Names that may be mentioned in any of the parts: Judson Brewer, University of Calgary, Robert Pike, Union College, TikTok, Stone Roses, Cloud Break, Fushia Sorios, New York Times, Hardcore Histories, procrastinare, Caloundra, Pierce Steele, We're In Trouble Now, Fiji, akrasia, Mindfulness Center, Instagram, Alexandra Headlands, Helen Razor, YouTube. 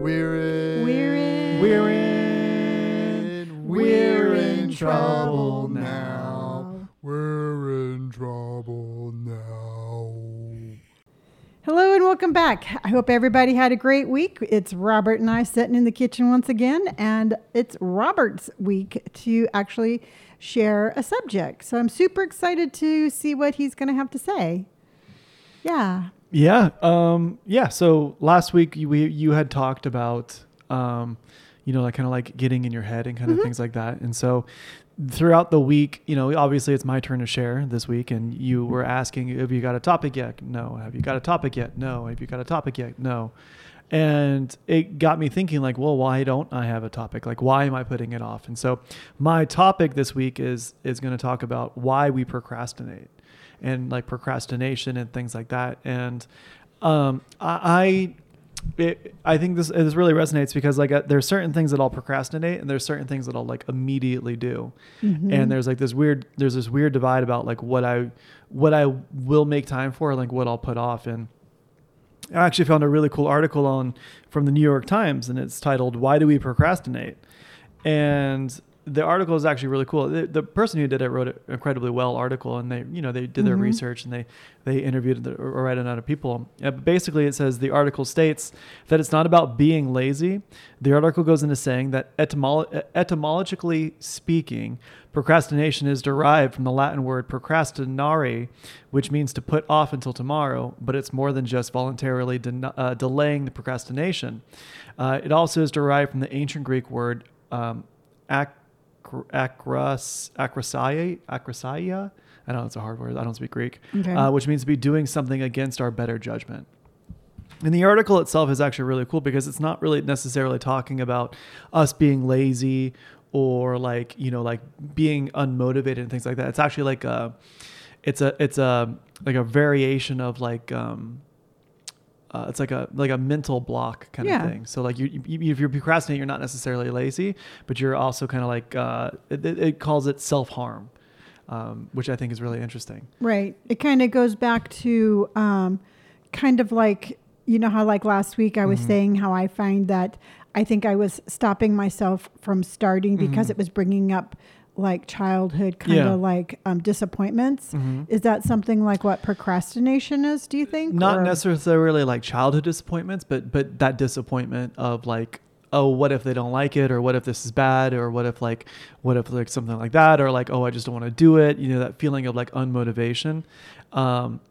We're in trouble now. We're in trouble now. Hello and welcome back. I hope everybody had a great week. It's Robert and I sitting in the kitchen once again, and it's Robert's week to actually share a subject. So I'm super excited to see what he's going to have to say. Yeah. So last week you had talked about, like getting in your head and kind of things like that. And so throughout the week, obviously it's my turn to share this week, and you were asking, have you got a topic yet? No. Have you got a topic yet? No. Have you got a topic yet? No. And it got me thinking like, well, why don't I have a topic? Like, why am I putting it off? And so my topic this week is going to talk about why we procrastinate and like procrastination and things like that. And, I think this really resonates because like there's certain things that I'll procrastinate and there's certain things that I'll like immediately do. Mm-hmm. And there's like this weird divide about like what I will make time for, like what I'll put off. And I actually found a really cool article from the New York Times, and it's titled "Why Do We Procrastinate?" And the article is actually really cool. The person who did it wrote an incredibly well article, and they did their research, and they interviewed a right amount of people. But basically it says the article states that it's not about being lazy. The article goes into saying that etymologically speaking, procrastination is derived from the Latin word procrastinare, which means to put off until tomorrow, but it's more than just voluntarily delaying the procrastination. It also is derived from the ancient Greek word akrasia. I know it's a hard word. I don't speak Greek, okay. Which means to be doing something against our better judgment. And the article itself is actually really cool because it's not really necessarily talking about us being lazy or like being unmotivated and things like that. It's actually like it's a variation of it's like a mental block kind of thing. So like you if you're procrastinating, you're not necessarily lazy, but you're also kind of like, it calls it self-harm, which I think is really interesting. Right. It kind of goes back to, kind of like, how like last week I was saying how I find that I think I was stopping myself from starting because it was bringing up like childhood kind of disappointments. Is that something like what procrastination is, do you think? Not necessarily like childhood disappointments, but that disappointment of like, oh, what if they don't like it? Or what if this is bad? Or what if something like that? Or like, oh, I just don't want to do it. That feeling of like unmotivation.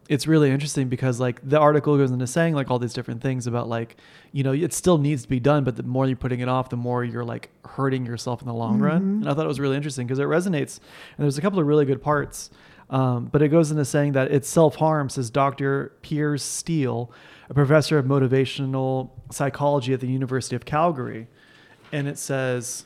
It's really interesting because like the article goes into saying like all these different things about like, it still needs to be done, but the more you're putting it off, the more you're like hurting yourself in the long run. And I thought it was really interesting because it resonates, and there's a couple of really good parts. But it goes into saying that it's self-harm, says Dr. Pierce Steele, a professor of motivational psychology at the University of Calgary. And it says,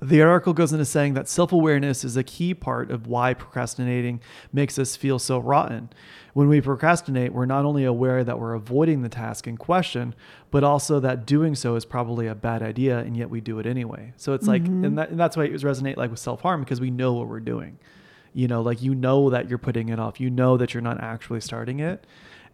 the article goes into saying that self-awareness is a key part of why procrastinating makes us feel so rotten. When we procrastinate, we're not only aware that we're avoiding the task in question, but also that doing so is probably a bad idea, and yet we do it anyway. So it's like, and that's why it was resonate like with self-harm, because we know what we're doing. That you're putting it off, that you're not actually starting it.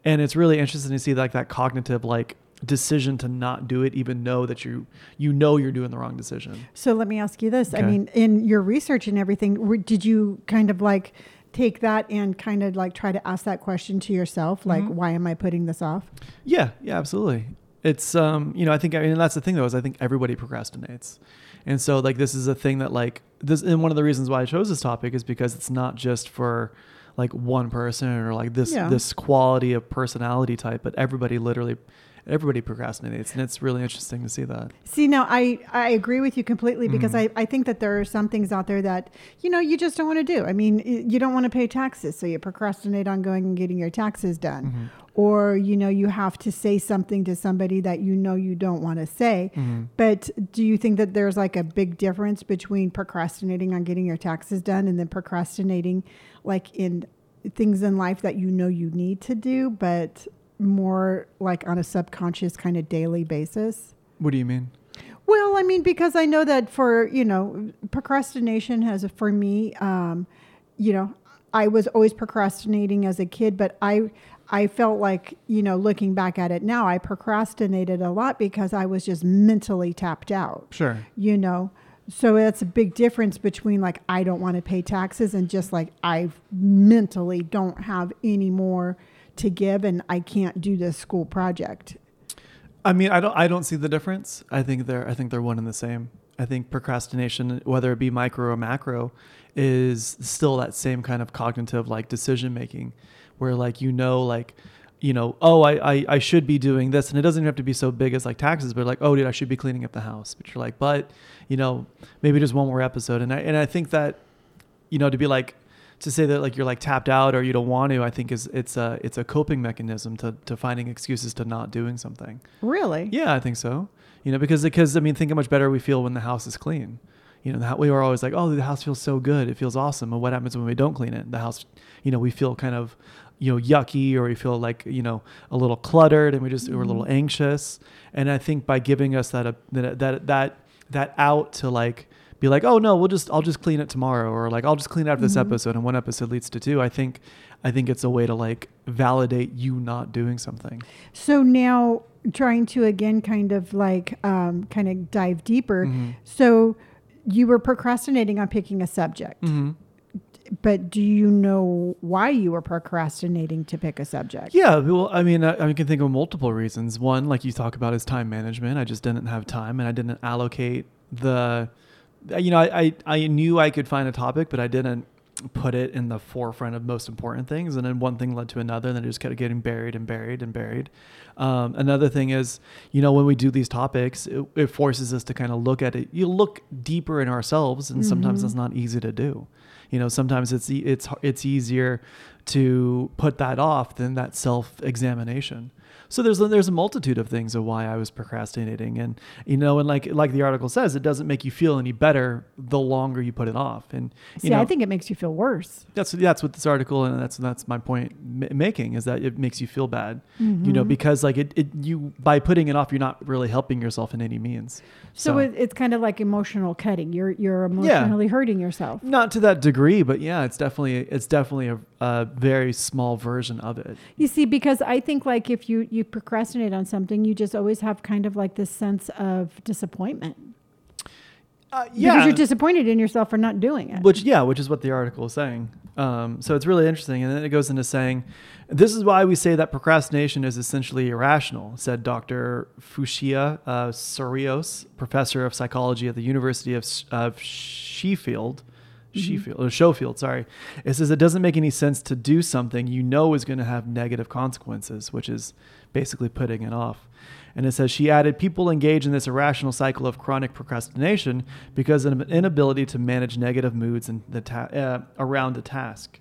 And it's really interesting to see like that cognitive, like decision to not do it, even know that you're doing the wrong decision. So let me ask you this. Okay. I mean, in your research and everything, did you kind of like take that and kind of like try to ask that question to yourself? Like, why am I putting this off? Yeah, absolutely. It's, that's the thing though, is I think everybody procrastinates. And so like, this is a thing that like this, and one of the reasons why I chose this topic is because it's not just for like one person or like this quality of personality type, but everybody procrastinates. And it's really interesting to see that. See, now I agree with you completely because I think that there are some things out there that, you just don't want to do. I mean, you don't want to pay taxes. So you procrastinate on going and getting your taxes done. Or, you have to say something to somebody that you don't want to say. But do you think that there's like a big difference between procrastinating on getting your taxes done and then procrastinating like in things in life that you need to do, but more like on a subconscious kind of daily basis? What do you mean? Well, I mean, because I know that for, procrastination has, for me, I was always procrastinating as a kid, but I I felt like, you know, looking back at it now, I procrastinated a lot because I was just mentally tapped out. Sure. You know, so that's a big difference between like, I don't want to pay taxes and just like, I mentally don't have any more to give and I can't do this school project. I mean, I don't see the difference. I think they're one and the same. I think procrastination, whether it be micro or macro, is still that same kind of cognitive like decision making where I should be doing this. And it doesn't even have to be so big as like taxes, but like, oh dude, I should be cleaning up the house. But you're like, but you know, maybe just one more episode. And I think that, you know, to be like, to say that like you're like tapped out or you don't want to, I think it's a coping mechanism to finding excuses to not doing something. Really? Yeah, I think so. You know, because I mean, think how much better we feel when the house is clean. You know, we were always like, oh, the house feels so good. It feels awesome. And what happens when we don't clean it? The house, you know, we feel kind of, you know, yucky, or we feel like, you know, a little cluttered, and we're a little anxious. And I think by giving us that out to like, be like, oh no, I'll just clean it tomorrow, or like I'll just clean out this episode, and one episode leads to two. I think it's a way to like validate you not doing something. So now trying to again kind of like kind of dive deeper. Mm-hmm. So you were procrastinating on picking a subject. Mm-hmm. But do you know why you were procrastinating to pick a subject? Yeah, well, I mean, I can think of multiple reasons. One, like you talk about, is time management. I just didn't have time, and I didn't allocate the... You know, I knew I could find a topic, but I didn't put it in the forefront of most important things. And then one thing led to another, and then it just kept getting buried and buried and buried. Another thing is, you know, when we do these topics, it forces us to kind of look at it. You look deeper in ourselves, and sometimes that's not easy to do. You know, sometimes it's easier to put that off than that self-examination. So there's a multitude of things of why I was procrastinating, and you know, and like the article says, it doesn't make you feel any better the longer you put it off. And I think it makes you feel worse. That's what this article, and that's my point making, is that it makes you feel bad, you know, because like you by putting it off, you're not really helping yourself in any means. So it's kind of like emotional cutting. You're emotionally hurting yourself. Not to that degree, but yeah, it's definitely a very small version of it. You see, because I think like if you procrastinate on something, you just always have kind of like this sense of disappointment. Because you're disappointed in yourself for not doing it. Which is what the article is saying. So it's really interesting. And then it goes into saying, this is why we say that procrastination is essentially irrational, said Dr. Fushia Sorios, professor of psychology at the University of Schofield. It says it doesn't make any sense to do something you know is going to have negative consequences, which is basically putting it off. And it says, she added, people engage in this irrational cycle of chronic procrastination because of an inability to manage negative moods and around the task.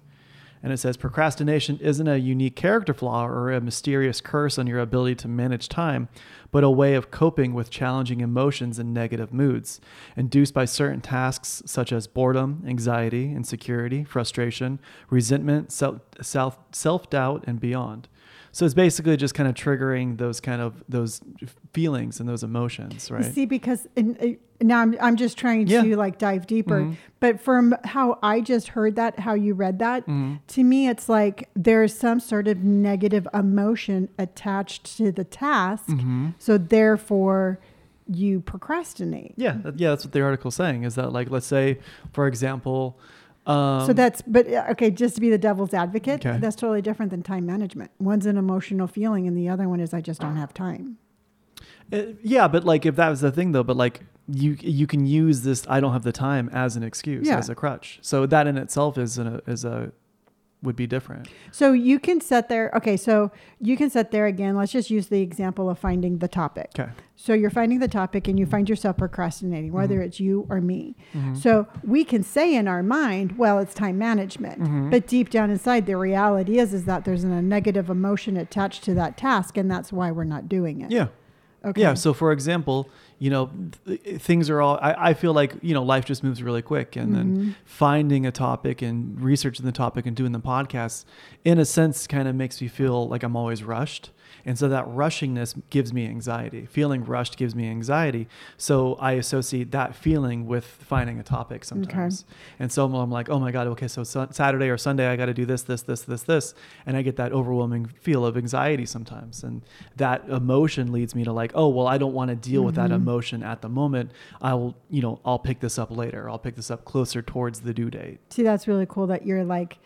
And it says, procrastination isn't a unique character flaw or a mysterious curse on your ability to manage time, but a way of coping with challenging emotions and negative moods induced by certain tasks such as boredom, anxiety, insecurity, frustration, resentment, self-doubt, and beyond. So it's basically just kind of triggering those feelings and those emotions, right? See, because now I'm just trying to like dive deeper, but from how I just heard that, how you read that, to me, it's like there's some sort of negative emotion attached to the task. So therefore you procrastinate. Yeah. That's what the article's saying, is that like, let's say, for example, just to be the devil's advocate, that's totally different than time management. One's an emotional feeling and the other one is, I just don't have time. But like, if that was the thing though, but like you can use this, I don't have the time, as an excuse, as a crutch. So that in itself would be different. So you can sit there. Okay. So you can sit there again. Let's just use the example of finding the topic. Okay. So you're finding the topic and you find yourself procrastinating, whether it's you or me. So we can say in our mind, well, it's time management, but deep down inside, the reality is that there's a negative emotion attached to that task. And that's why we're not doing it. Yeah. Okay. Yeah. So for example, you know, things are all, I feel like, you know, life just moves really quick, and then finding a topic and researching the topic and doing the podcast in a sense kind of makes me feel like I'm always rushed. And so that rushingness gives me anxiety. Feeling rushed gives me anxiety. So I associate that feeling with finding a topic sometimes. Okay. And so I'm like, oh my God, okay, so Saturday or Sunday, I got to do this. And I get that overwhelming feel of anxiety sometimes. And that emotion leads me to like, oh, well, I don't want to deal with that emotion at the moment. I'll pick this up later. I'll pick this up closer towards the due date. See, that's really cool that you're like,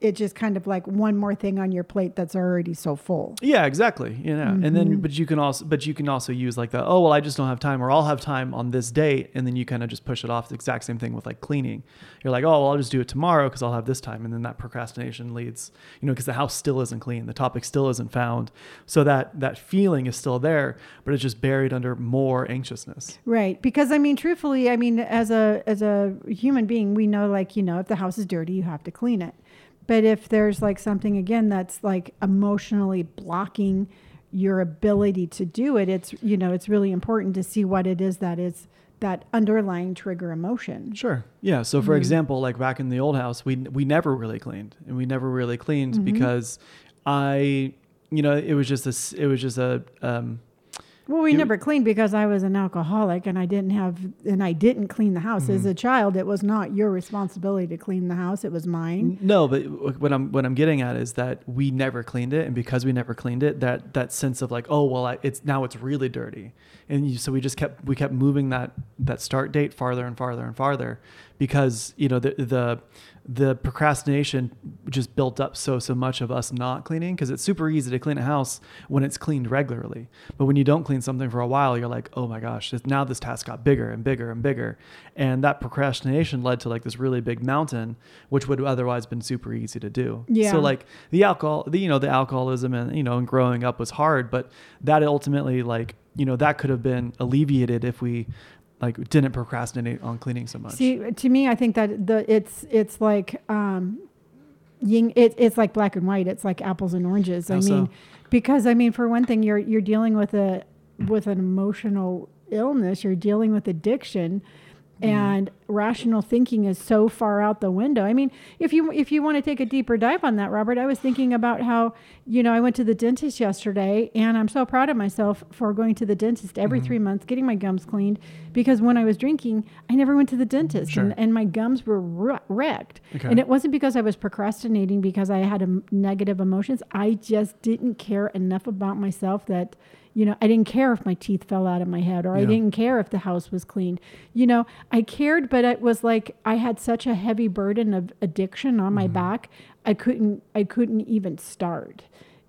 it's just kind of like one more thing on your plate that's already so full. Yeah, exactly. And then, but you can also use like the, oh, well, I just don't have time, or I'll have time on this date. And then you kind of just push it off. The exact same thing with like cleaning. You're like, oh, well, I'll just do it tomorrow because I'll have this time. And then that procrastination leads, because the house still isn't clean. The topic still isn't found. So that feeling is still there, but it's just buried under more anxiousness. Right. Because truthfully, as a human being, we know like, if the house is dirty, you have to clean it. But if there's like something, again, that's like emotionally blocking your ability to do it, it's really important to see what it is that is that underlying trigger emotion. Sure. Yeah. So for example, like back in the old house, we never really cleaned because we never cleaned because I was an alcoholic and I didn't clean the house. As a child, it was not your responsibility to clean the house. It was mine. No, but what I'm getting at is that we never cleaned it. And because we never cleaned it, that sense of like, oh, well, it's really dirty. And so we just kept moving that start date farther and farther and farther because, the procrastination just built up so much of us not cleaning, because it's super easy to clean a house when it's cleaned regularly. But when you don't clean something for a while, you're like, oh my gosh, now this task got bigger and bigger and bigger. And that procrastination led to like this really big mountain, which would otherwise been super easy to do. Yeah. So like the alcoholism and growing up was hard, but that ultimately that could have been alleviated if we didn't procrastinate on cleaning so much. See, to me, I think that it's like yin. It's like black and white. It's like apples and oranges. Because for one thing, you're dealing with an emotional illness. You're dealing with addiction, and rational thinking is so far out the window. If you want to take a deeper dive on that, Robert, I was thinking about how I went to the dentist yesterday, and I'm so proud of myself for going to the dentist every 3 months, getting my gums cleaned, because when I was drinking, I never went to the dentist. Sure. and my gums were wrecked. Okay. And it wasn't because I was procrastinating, because I had negative emotions. I just didn't care enough about myself that, I didn't care if my teeth fell out of my head, or I didn't care if the house was cleaned. I cared, but it was like I had such a heavy burden of addiction on my back. I couldn't even start.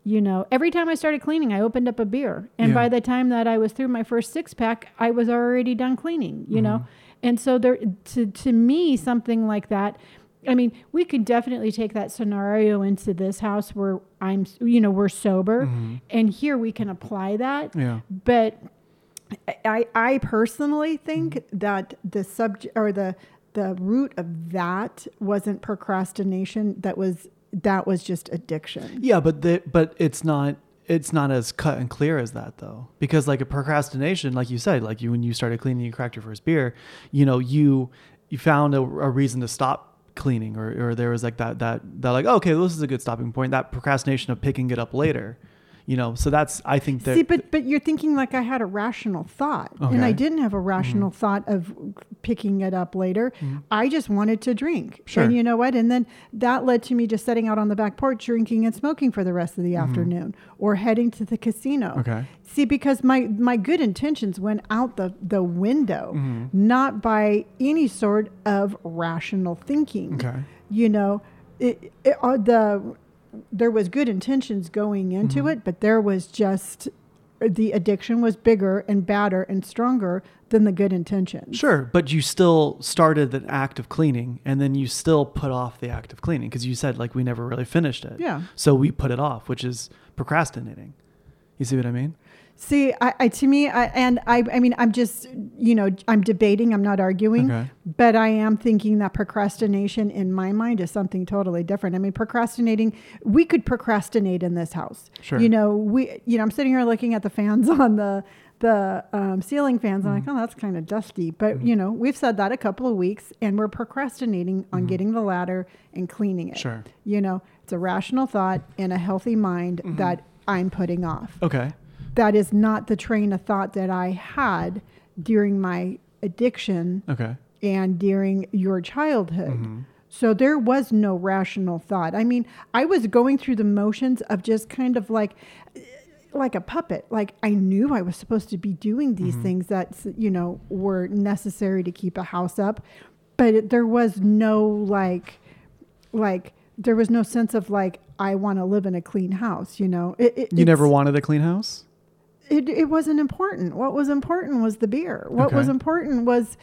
Every time I started cleaning, I opened up a beer. And by the time that I was through my first 6-pack, I was already done cleaning, know? And so there, to me, something like that, we could definitely take that scenario into this house where we're sober, and here we can apply that. Yeah. But I personally think that the subject or the root of that wasn't procrastination. That was just addiction. Yeah. But it's not as cut and clear as that though, because like a procrastination, like you said, like when you started cleaning, you cracked your first beer, you found a reason to stop cleaning, or there was like that like, oh, okay, well, this is a good stopping point. That procrastination of picking it up later, so that's, I think that. See, but you're thinking like I had a rational thought, okay. And I didn't have a rational thought of picking it up later. I just wanted to drink. Sure. And you know what? And then that led to me just setting out on the back porch, drinking and smoking for the rest of the afternoon, or heading to the casino. Okay. See, because my good intentions went out the window, not by any sort of rational thinking. Okay. There was good intentions going into it, but there was just, the addiction was bigger and badder and stronger than the good intentions. Sure. But you still started an act of cleaning, and then you still put off the act of cleaning, because you said like we never really finished it. Yeah. So we put it off, which is procrastinating. You see what I mean? See, I'm just, I'm debating, I'm not arguing, okay. But I am thinking that procrastination in my mind is something totally different. Procrastinating, we could procrastinate in this house. Sure. I'm sitting here looking at the fans on the ceiling fans. I'm like, oh, that's kind of dusty. But, we've said that a couple of weeks, and we're procrastinating on getting the ladder and cleaning it. Sure. It's a rational thought and a healthy mind that I'm putting off. Okay. That is not the train of thought that I had during my addiction and during your childhood. Mm-hmm. So there was no rational thought. I mean, I was going through the motions of just kind of like a puppet. Like I knew I was supposed to be doing these things that, you know, were necessary to keep a house up, but there was no there was no sense of I want to live in a clean house, you know. You never wanted a clean house? It wasn't important. What was important was the beer. What was important was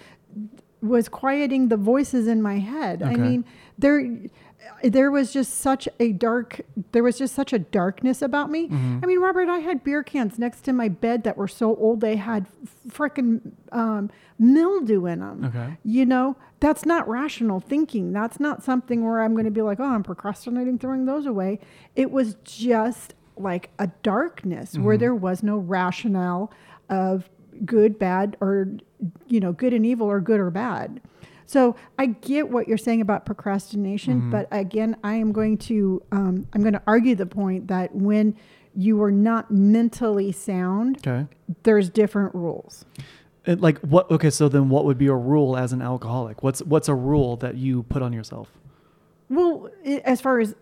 quieting the voices in my head. Okay. I mean, there was just such a darkness about me. Mm-hmm. I mean, Robert, I had beer cans next to my bed that were so old they had frickin' mildew in them. Okay. You know, that's not rational thinking. That's not something where I'm going to be like, oh, I'm procrastinating throwing those away. It was just like a darkness where there was no rationale of good, bad, or, you know, good and evil, or good or bad. So I get what you're saying about procrastination, but again, I am going to argue the point that when you are not mentally sound, there's different rules. And like what? Okay, so then what would be a rule as an alcoholic? What's a rule that you put on yourself? Well, as far as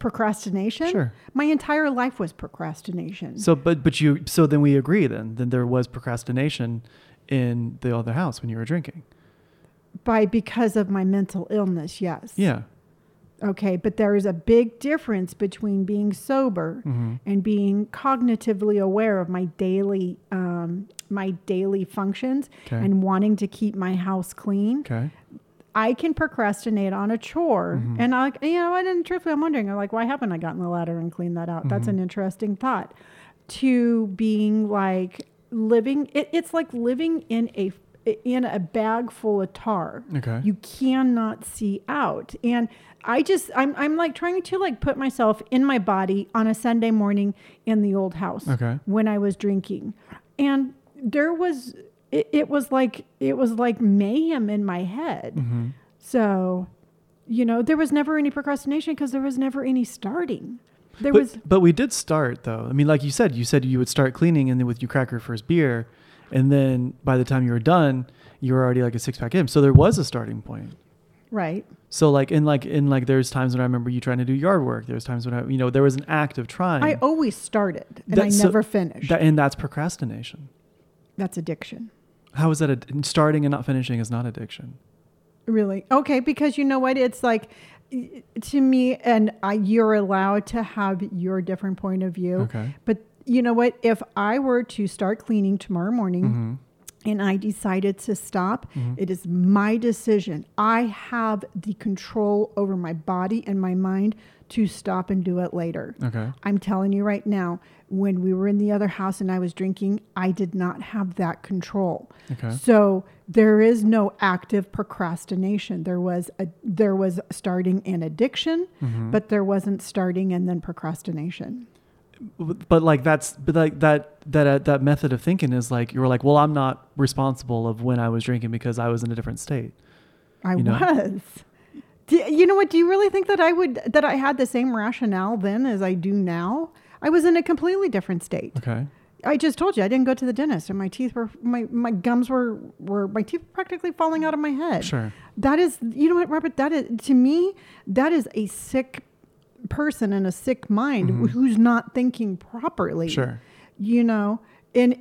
procrastination, sure. My entire life was procrastination. So, but then we agree then there was procrastination in the other house when you were drinking? Because of my mental illness, yes. Yeah. Okay, but there is a big difference between being sober and being cognitively aware of my daily functions and wanting to keep my house clean. Okay. I can procrastinate on a chore, and I'm wondering, why haven't I gotten the ladder and cleaned that out? That's an interesting thought. To being it's like living in a bag full of tar. Okay. You cannot see out. And I'm trying to put myself in my body on a Sunday morning in the old house when I was drinking. And there was, it was like mayhem in my head. Mm-hmm. So, you know, there was never any procrastination because there was never any starting. But we did start though. I mean, like you said you would start cleaning and then you crack your first beer. And then by the time you were done, you were already a 6-pack in. So there was a starting point. Right. So there's times when I remember you trying to do yard work. There's times when there was an act of trying. I always started and I never finished. And that's procrastination. That's addiction. How is that? Starting and not finishing is not addiction. Really? Okay. Because you know what? It's to me, and you're allowed to have your different point of view. Okay. But you know what? If I were to start cleaning tomorrow morning and I decided to stop, it is my decision. I have the control over my body and my mind to stop and do it later. Okay. I'm telling you right now, when we were in the other house and I was drinking, I did not have that control. Okay. So there is no active procrastination. There was starting and addiction, but there wasn't starting and then procrastination. But that method of thinking is you were well, I'm not responsible of when I was drinking because I was in a different state. I was. You know what? Do you really think that I had the same rationale then as I do now? I was in a completely different state. Okay. I just told you I didn't go to the dentist, and my teeth were my teeth were practically falling out of my head. Sure. That is, you know what, Robert? That is, to me, that is a sick person in a sick mind who's not thinking properly. Sure. You know, and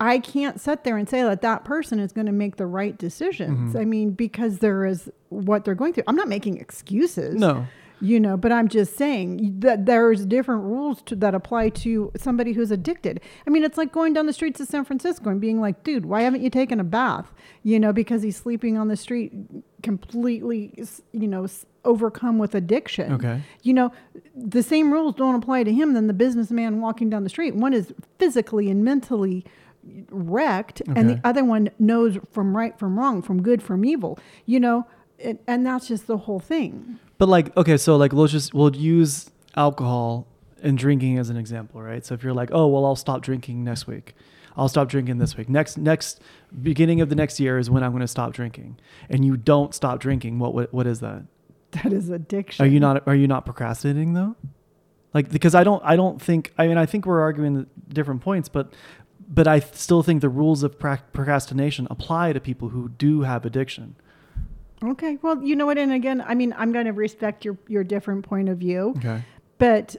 I can't sit there and say that person is going to make the right decisions. I mean, because there is what they're going through. I'm not making excuses. No. You know, but I'm just saying that there's different rules that apply to somebody who's addicted. I mean, it's like going down the streets of San Francisco and being like, dude, why haven't you taken a bath? You know, because he's sleeping on the street completely, you know, overcome with addiction. Okay. You know, the same rules don't apply to him than the businessman walking down the street. One is physically and mentally wrecked, and the other one knows from right from wrong, from good from evil, you know, and that's just the whole thing. But we'll use alcohol and drinking as an example, right? So if you're I'll stop drinking next week. I'll stop drinking this week. Next beginning of the next year is when I'm going to stop drinking. And you don't stop drinking. What is that? That is addiction. Are you not procrastinating though? Like, because I think we're arguing different points, but I still think the rules of procrastination apply to people who do have addiction. Okay. Well, you know what? And again, I mean, I'm going to respect your different point of view, okay, but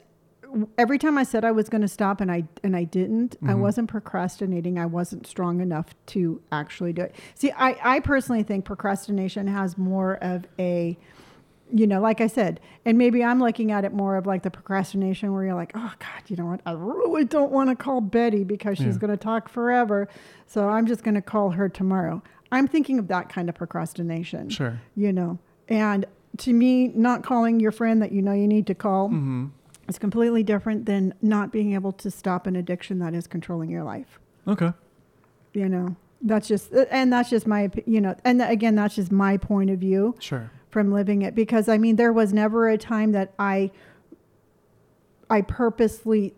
every time I said I was going to stop and I didn't, mm-hmm. I wasn't procrastinating. I wasn't strong enough to actually do it. See, I personally think procrastination has more of a, you know, like I said, and maybe I'm looking at it more of like the procrastination where you're like, oh God, you know what? I really don't want to call Betty because she's going to talk forever. So I'm just going to call her tomorrow. I'm thinking of that kind of procrastination, sure, you know, and to me, not calling your friend that, you know, you need to call, mm-hmm. It's completely different than not being able to stop an addiction that is controlling your life. Okay. You know, that's just my, you know, and again, that's just my point of view. Sure. From living it. Because I mean, there was never a time that I purposely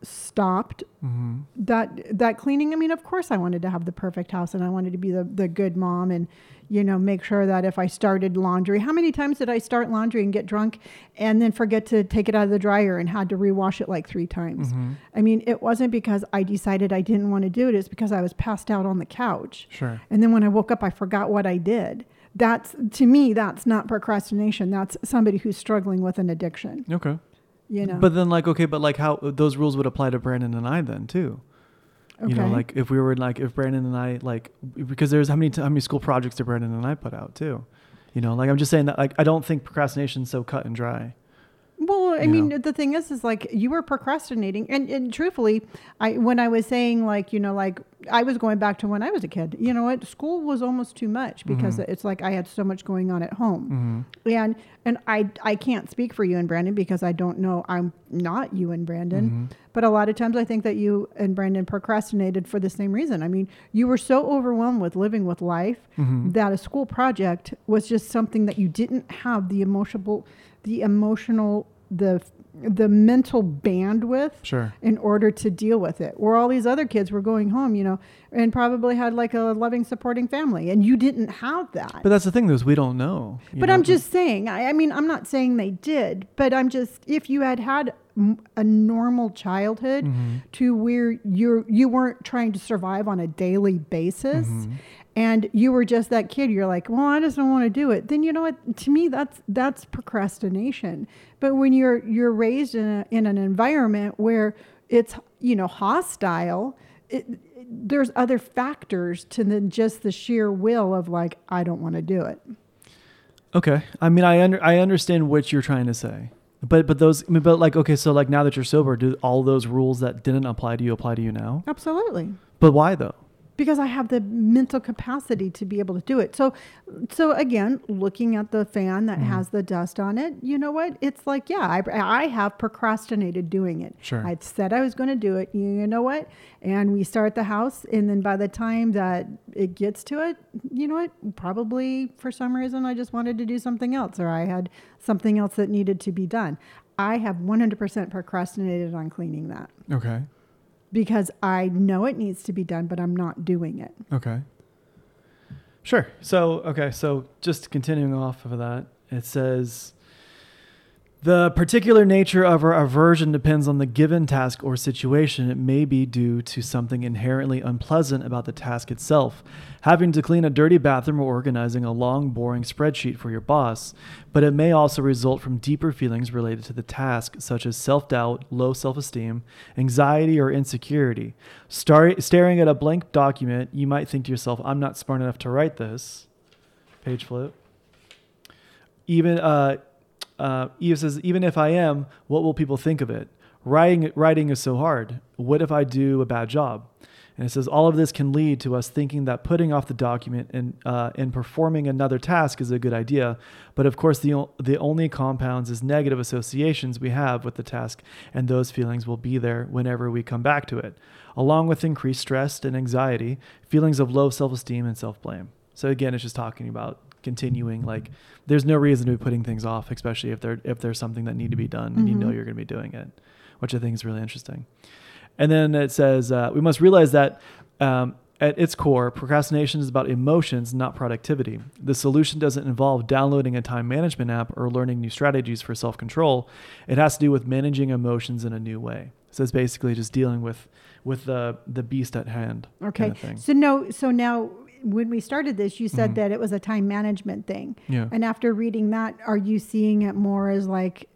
stopped mm-hmm. that cleaning. I mean, of course I wanted to have the perfect house and I wanted to be the good mom and, you know, make sure that if I started laundry, how many times did I start laundry and get drunk and then forget to take it out of the dryer and had to rewash it like 3 times? Mm-hmm. I mean, it wasn't because I decided I didn't want to do it. It's because I was passed out on the couch. Sure. And then when I woke up, I forgot what I did. That's, to me, that's not procrastination. That's somebody who's struggling with an addiction. Okay. You know. But then how those rules would apply to Brandon and I then too. Okay. You know, like if we were like, if Brandon and I like, because there's how many school projects did Brandon and I put out too? You know, like I'm just saying that like, I don't think procrastination's so cut and dry. Well, I mean, the thing is like you were procrastinating and truthfully, when I was saying like, you know, like I was going back to when I was a kid, you know what, school was almost too much because mm-hmm. it's like I had so much going on at home mm-hmm. and I can't speak for you and Brandon because I don't know, I'm not you and Brandon, mm-hmm. but a lot of times I think that you and Brandon procrastinated for the same reason. I mean, you were so overwhelmed with living with life mm-hmm. that a school project was just something that you didn't have the mental bandwidth sure. in order to deal with it. Where all these other kids were going home, you know, and probably had like a loving, supporting family. And you didn't have that. But that's the thing, is we don't know. But know? I'm just saying, I mean, I'm not saying they did, but I'm just, if you had a normal childhood mm-hmm. to where you weren't trying to survive on a daily basis mm-hmm. and you were just that kid, you're like, well, I just don't want to do it. Then you know what? To me, that's procrastination. But when you're raised in an environment where it's, you know, hostile, there's other factors to than just the sheer will of like, I don't want to do it. Okay. I mean, I understand what you're trying to say, but now that you're sober, do all those rules that didn't apply to you now? Absolutely. But why though? Because I have the mental capacity to be able to do it. So again, looking at the fan that mm-hmm. has the dust on it, you know what? It's like, yeah, I have procrastinated doing it. Sure. I said I was going to do it. You know what? And we start the house. And then by the time that it gets to it, you know what? Probably for some reason, I just wanted to do something else or I had something else that needed to be done. I have 100% procrastinated on cleaning that. Okay. Because I know it needs to be done, but I'm not doing it. Okay. Sure. So just continuing off of that, it says the particular nature of our aversion depends on the given task or situation. It may be due to something inherently unpleasant about the task itself, having to clean a dirty bathroom or organizing a long, boring spreadsheet for your boss, but it may also result from deeper feelings related to the task, such as self-doubt, low self-esteem, anxiety, or insecurity. Staring at a blank document, you might think to yourself, I'm not smart enough to write this. Page flip. Eve says, even if I am, what will people think of it? Writing is so hard. What if I do a bad job? And it says, all of this can lead to us thinking that putting off the document and performing another task is a good idea. But of course, the only compounds is negative associations we have with the task, and those feelings will be there whenever we come back to it, along with increased stress and anxiety, feelings of low self-esteem and self-blame. So again, it's just talking about continuing, like there's no reason to be putting things off, especially if there's something that need to be done and mm-hmm. you know you're going to be doing it, which I think is really interesting. And then it says we must realize that At its core, procrastination is about emotions, not productivity. The solution doesn't involve downloading a time management app or learning new strategies for self-control. It has to do with managing emotions in a new way. So it's basically just dealing with the beast at hand. Okay. Kind of thing. So now when we started this, you said that it was a time management thing. Yeah. And after reading that, are you seeing it more as like,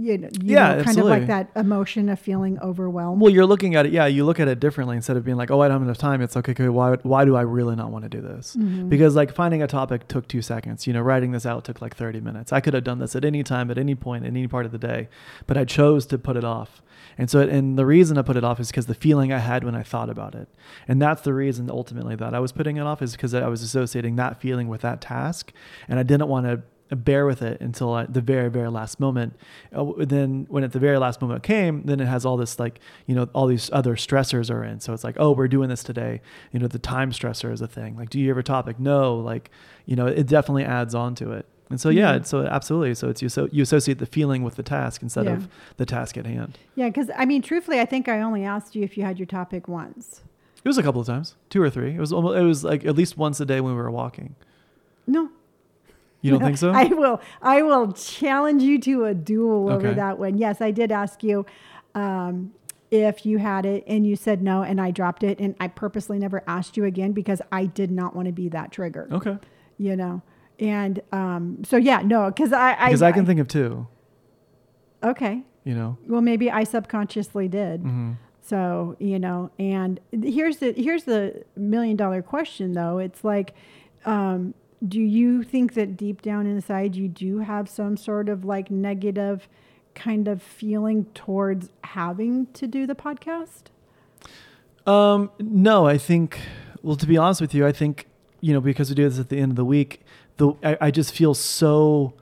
you know, kind of like that emotion of feeling overwhelmed? Well, you're looking at it. Yeah. You look at it differently instead of being like, oh, I don't have enough time. It's like, okay, why do I really not want to do this? Mm-hmm. Because like finding a topic took 2 seconds, you know, writing this out took like 30 minutes. I could have done this at any time, at any point, in any part of the day, but I chose to put it off. And so, and the reason I put it off is because the feeling I had when I thought about it. And that's the reason ultimately that I was putting it off, is because I was associating that feeling with that task. And I didn't want to bear with it until the very, very last moment. Then when at the very last moment came, then it has all this, like, you know, all these other stressors are in. So it's like, oh, we're doing this today. You know, the time stressor is a thing. Like, do you have a topic? No. Like, you know, it definitely adds on to it. And so, yeah, so absolutely. So it's, you associate the feeling with the task instead of the task at hand. Yeah. 'Cause I mean, truthfully, I think I only asked you if you had your topic once. It was a couple of times, 2 or 3. It was like at least once a day when we were walking. No. You don't think so? I will challenge you to a duel over that one. Yes, I did ask you if you had it, and you said no, and I dropped it, and I purposely never asked you again because I did not want to be that triggered. Okay. You know, and because I can think of 2. Okay. You know. Well, maybe I subconsciously did. Mm-hmm. So, you know, and here's the $1 million question though. It's like, do you think that deep down inside you do have some sort of like negative kind of feeling towards having to do the podcast? No, I think, well, to be honest with you, I think, you know, because we do this at the end of the week, I just feel so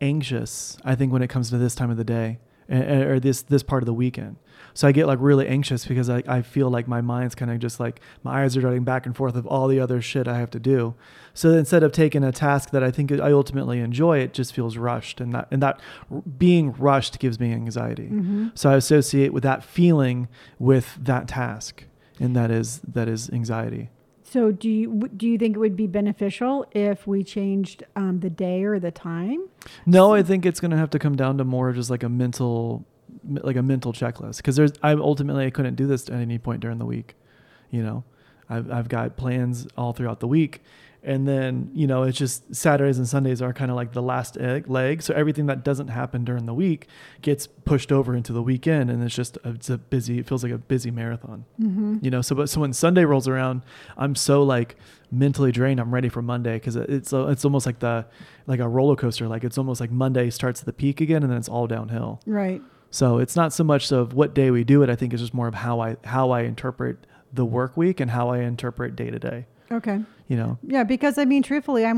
anxious, I think, when it comes to this time of the day or this part of the weekend. So I get like really anxious because I feel like my mind's kind of just like my eyes are darting back and forth of all the other shit I have to do. So instead of taking a task that I think I ultimately enjoy, it just feels rushed. And that being rushed gives me anxiety. Mm-hmm. So I associate with that feeling with that task. And that is anxiety. So do you think it would be beneficial if we changed the day or the time? No, I think it's going to have to come down to more just like a mental checklist, because I couldn't do this at any point during the week. You know, I've got plans all throughout the week, and then, you know, it's just Saturdays and Sundays are kind of like the last leg. So everything that doesn't happen during the week gets pushed over into the weekend, and it feels like a busy marathon. Mm-hmm. You know, so when Sunday rolls around, I'm so like mentally drained. I'm ready for Monday because it's almost like a roller coaster. Like it's almost like Monday starts at the peak again, and then it's all downhill. Right. So it's not so much of what day we do it. I think it's just more of how I interpret the work week and how I interpret day to day. Okay. You know? Yeah. Because I mean, truthfully, I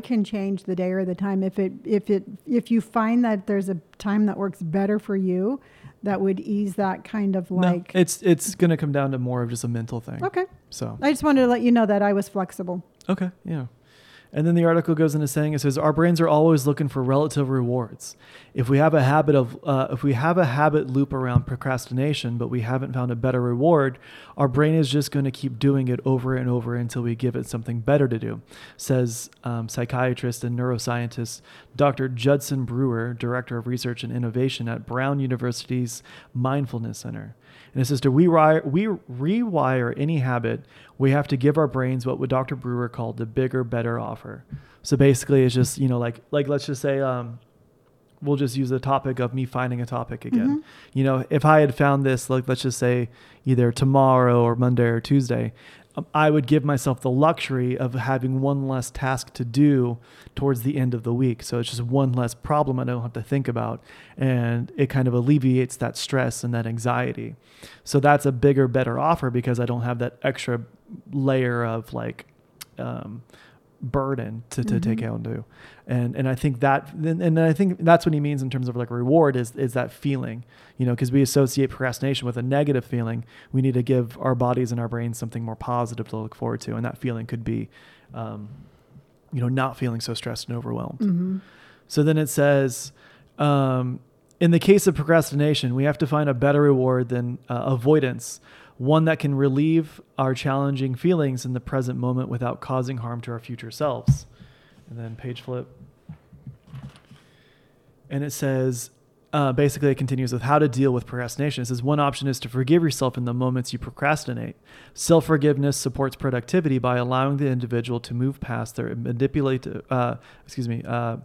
can change the day or the time. If you find that there's a time that works better for you, that would ease that kind of like. No, it's going to come down to more of just a mental thing. Okay. So I just wanted to let you know that I was flexible. Okay. Yeah. And then the article goes into saying, it says, our brains are always looking for relative rewards. If we have a habit loop around procrastination, but we haven't found a better reward, our brain is just going to keep doing it over and over until we give it something better to do, says psychiatrist and neuroscientist Dr. Judson Brewer, director of research and innovation at Brown University's Mindfulness Center. And it says, to rewire any habit, we have to give our brains what Dr. Brewer called the bigger, better offer. So basically it's just, you know, like let's just say, we'll just use the topic of me finding a topic again. Mm-hmm. You know, if I had found this, like, let's just say either tomorrow or Monday or Tuesday, I would give myself the luxury of having one less task to do towards the end of the week. So it's just one less problem I don't have to think about. And it kind of alleviates that stress and that anxiety. So that's a bigger, better offer because I don't have that extra layer of like, burden to mm-hmm. take out and do. And I think that, and I think that's what he means in terms of like reward is that feeling, you know, because we associate procrastination with a negative feeling. We need to give our bodies and our brains something more positive to look forward to. And that feeling could be, you know, not feeling so stressed and overwhelmed. Mm-hmm. So then it says, in the case of procrastination, we have to find a better reward than avoidance. one that can relieve our challenging feelings in the present moment without causing harm to our future selves. And then page flip. And it says, basically it continues with how to deal with procrastination. It says, one option is to forgive yourself in the moments you procrastinate. Self-forgiveness supports productivity by allowing the individual to move past their manipulative, maladaptive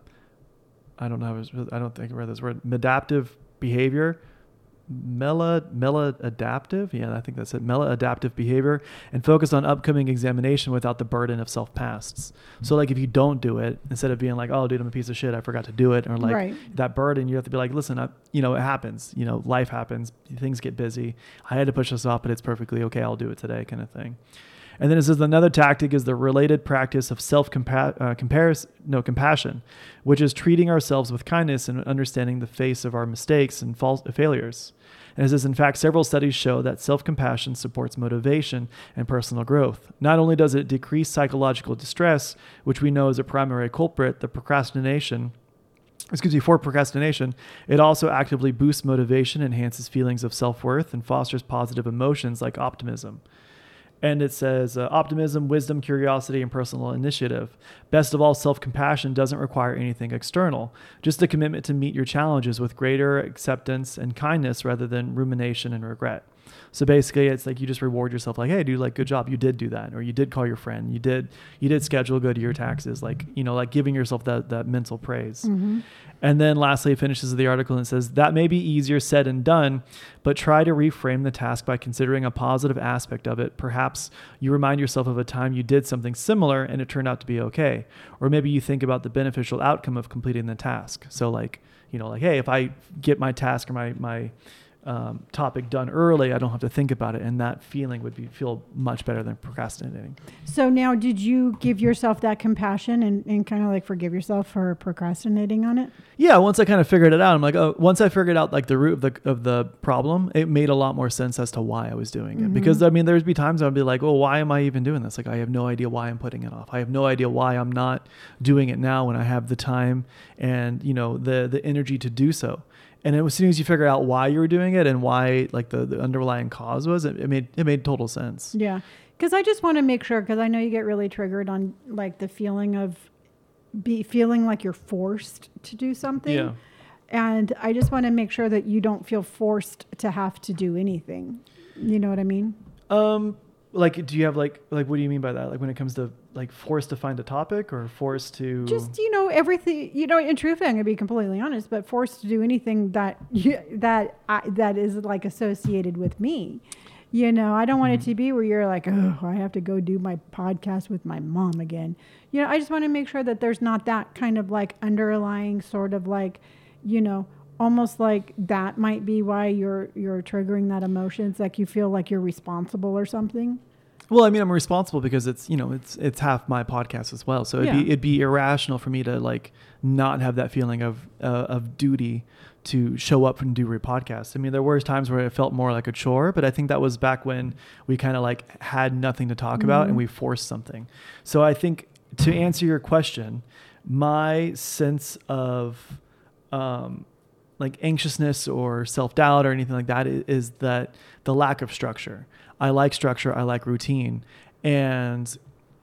behavior. Maladaptive behavior, and focus on upcoming examination without the burden of self-pasts. So like if you don't do it, instead of being like, oh dude, I'm a piece of shit, I forgot to do it, or like that burden, you have to be like, listen, it happens, life happens, things get busy, I had to push this off, but it's perfectly okay, I'll do it today, kind of thing. And then it says another tactic is the related practice of compassion, which is treating ourselves with kindness and understanding the face of our mistakes and failures. And it says, in fact, several studies show that self-compassion supports motivation and personal growth. Not only does it decrease psychological distress, which we know is a primary culprit, for procrastination, it also actively boosts motivation, enhances feelings of self-worth, and fosters positive emotions like optimism. And it says optimism, wisdom, curiosity, and personal initiative. Best of all, self-compassion doesn't require anything external, just a commitment to meet your challenges with greater acceptance and kindness rather than rumination and regret. So basically it's like you just reward yourself, like, hey dude, like good job, you did do that, or you did call your friend, you did schedule, go to your taxes, like giving yourself that mental praise. Mm-hmm. And then lastly, it finishes the article and says that may be easier said than done, but try to reframe the task by considering a positive aspect of it. Perhaps you remind yourself of a time you did something similar and it turned out to be okay. Or maybe you think about the beneficial outcome of completing the task. So like, hey, if I get my task or my topic done early, I don't have to think about it, and that feeling would feel much better than procrastinating. So now, did you give yourself that compassion and kind of like forgive yourself for procrastinating on it? Yeah, once I kind of figured it out, I'm like, oh, once I figured out like the root of the problem, it made a lot more sense as to why I was doing it. Mm-hmm. Because I mean, there'd be times I'd be like, oh, why am I even doing this? Like, I have no idea why I'm putting it off. I have no idea why I'm not doing it now when I have the time and the energy to do so. And as soon as you figure out why you were doing it and why like the underlying cause was, it made total sense. Yeah. Because I just want to make sure, because I know you get really triggered on like the feeling of feeling like you're forced to do something. Yeah. And I just want to make sure that you don't feel forced to have to do anything. You know what I mean? Like, do you have like, what do you mean by that? Like when it comes to like forced to find a topic or forced to just, everything, in truth, I'm going to be completely honest, but forced to do anything that is like associated with me. I don't want it to be where you're like, oh, I have to go do my podcast with my mom again. I just want to make sure that there's not that kind of like underlying sort of like, almost like that might be why you're triggering that emotion. It's like you feel like you're responsible or something. Well, I mean, I'm responsible because it's, it's half my podcast as well. So it'd be irrational for me to like not have that feeling of duty to show up and do your podcast. I mean, there were times where it felt more like a chore, but I think that was back when we kind of like had nothing to talk about and we forced something. So I think to answer your question, my sense of, like anxiousness or self-doubt or anything like that is that the lack of structure. I like structure. I like routine. And,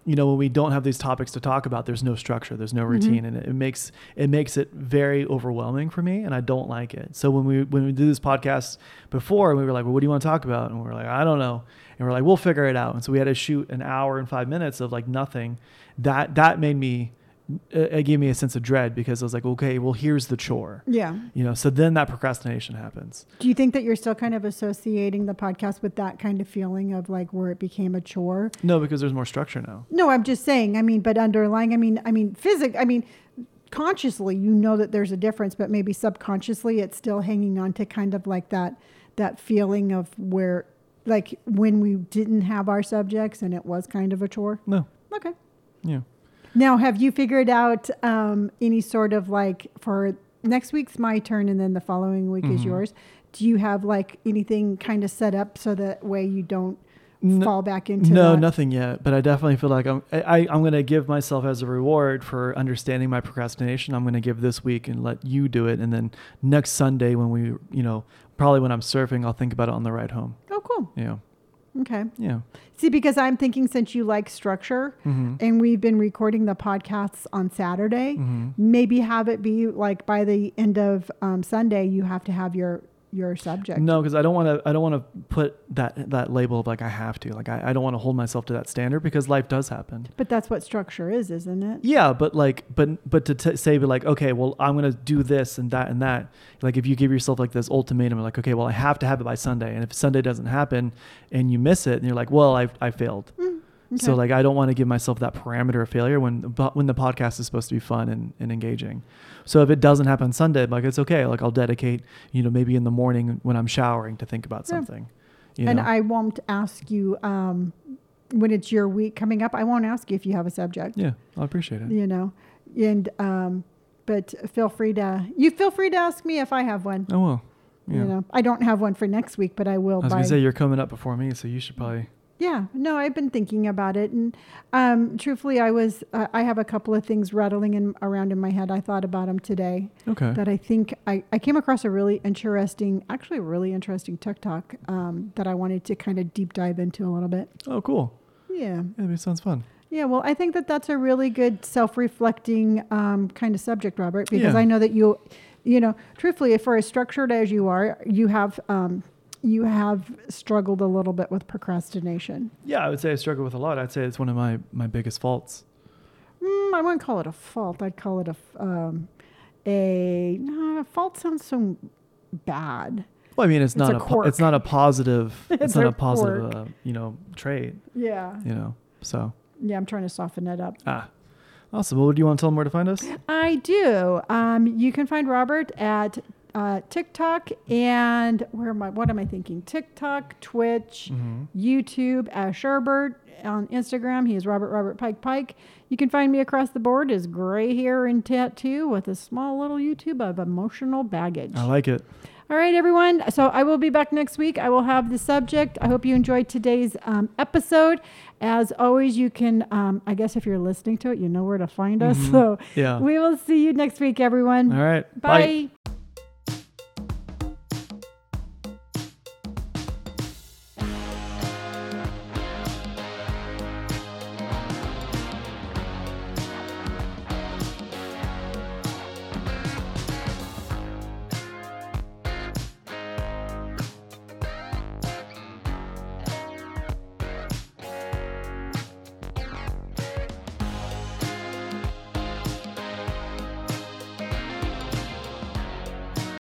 when we don't have these topics to talk about, there's no structure, there's no routine. And it makes it very overwhelming for me. And I don't like it. So when we did this podcast before, we were like, well, what do you want to talk about? And we were like, I don't know. And we're like, we'll figure it out. And so we had to shoot an hour and 5 minutes of like nothing. That made me, it gave me a sense of dread because I was like, okay, well, here's the chore. Yeah. So then that procrastination happens. Do you think that you're still kind of associating the podcast with that kind of feeling of like where it became a chore? No, because there's more structure now. No, I'm just saying, but underlying, consciously, that there's a difference, but maybe subconsciously it's still hanging on to kind of like that feeling of where, like when we didn't have our subjects and it was kind of a chore. No. Okay. Yeah. Now, have you figured out any sort of like for next week's my turn and then the following week is yours? Do you have like anything kind of set up so that way you don't fall back into nothing yet. But I definitely feel like I'm going to give myself as a reward for understanding my procrastination. I'm going to give this week and let you do it. And then next Sunday when we, probably when I'm surfing, I'll think about it on the ride home. Oh, cool. Yeah. Okay. Yeah. See, because I'm thinking since you like structure mm-hmm. and we've been recording the podcasts on Saturday, mm-hmm. maybe have it be like by the end of Sunday, you have to have your subject. No, because I don't want to put that label of like, I have to, like, I don't want to hold myself to that standard because life does happen. But that's what structure is, isn't it? Yeah. But like, but like, okay, well, I'm going to do this and that, like, if you give yourself like this ultimatum, like, okay, well, I have to have it by Sunday. And if Sunday doesn't happen and you miss it and you're like, well, I failed. Okay. So like, I don't want to give myself that parameter of failure when the podcast is supposed to be fun and engaging. So if it doesn't happen Sunday, like, it's okay. Like, I'll dedicate, maybe in the morning when I'm showering to think about something. Yeah. And I won't ask you, when it's your week coming up, I won't ask you if you have a subject. Yeah. I appreciate it. But feel free to ask me if I have one. I will. Yeah. I don't have one for next week, but I will. I was going to say you're coming up before me, so you should probably. Yeah, no, I've been thinking about it. And truthfully, I have a couple of things rattling around in my head. I thought about them today. Okay. That I think I came across a really interesting TikTok that I wanted to kind of deep dive into a little bit. Oh, cool. Yeah. It sounds fun. Yeah, well, I think that's a really good self-reflecting kind of subject, Robert, because I know that you truthfully, for as structured as you are, you have struggled a little bit with procrastination. Yeah, I would say I struggle with a lot. I'd say it's one of my biggest faults. I wouldn't call it a fault. I'd call it a fault sounds so bad. Well, I mean, it's not a positive trait. Yeah. So. Yeah, I'm trying to soften it up. Awesome. Well, do you want to tell them where to find us? I do. You can find Robert at TikTok and TikTok, Twitch, mm-hmm. YouTube, Sherbert. On Instagram, he is Robert Pike. You can find me across the board as gray hair and tattoo with a small little YouTube of emotional baggage. I like it. All right, everyone. So I will be back next week. I will have the subject. I hope you enjoyed today's episode. As always, you can, I guess if you're listening to it, you know where to find us. Mm-hmm. So we will see you next week, everyone. All right. Bye.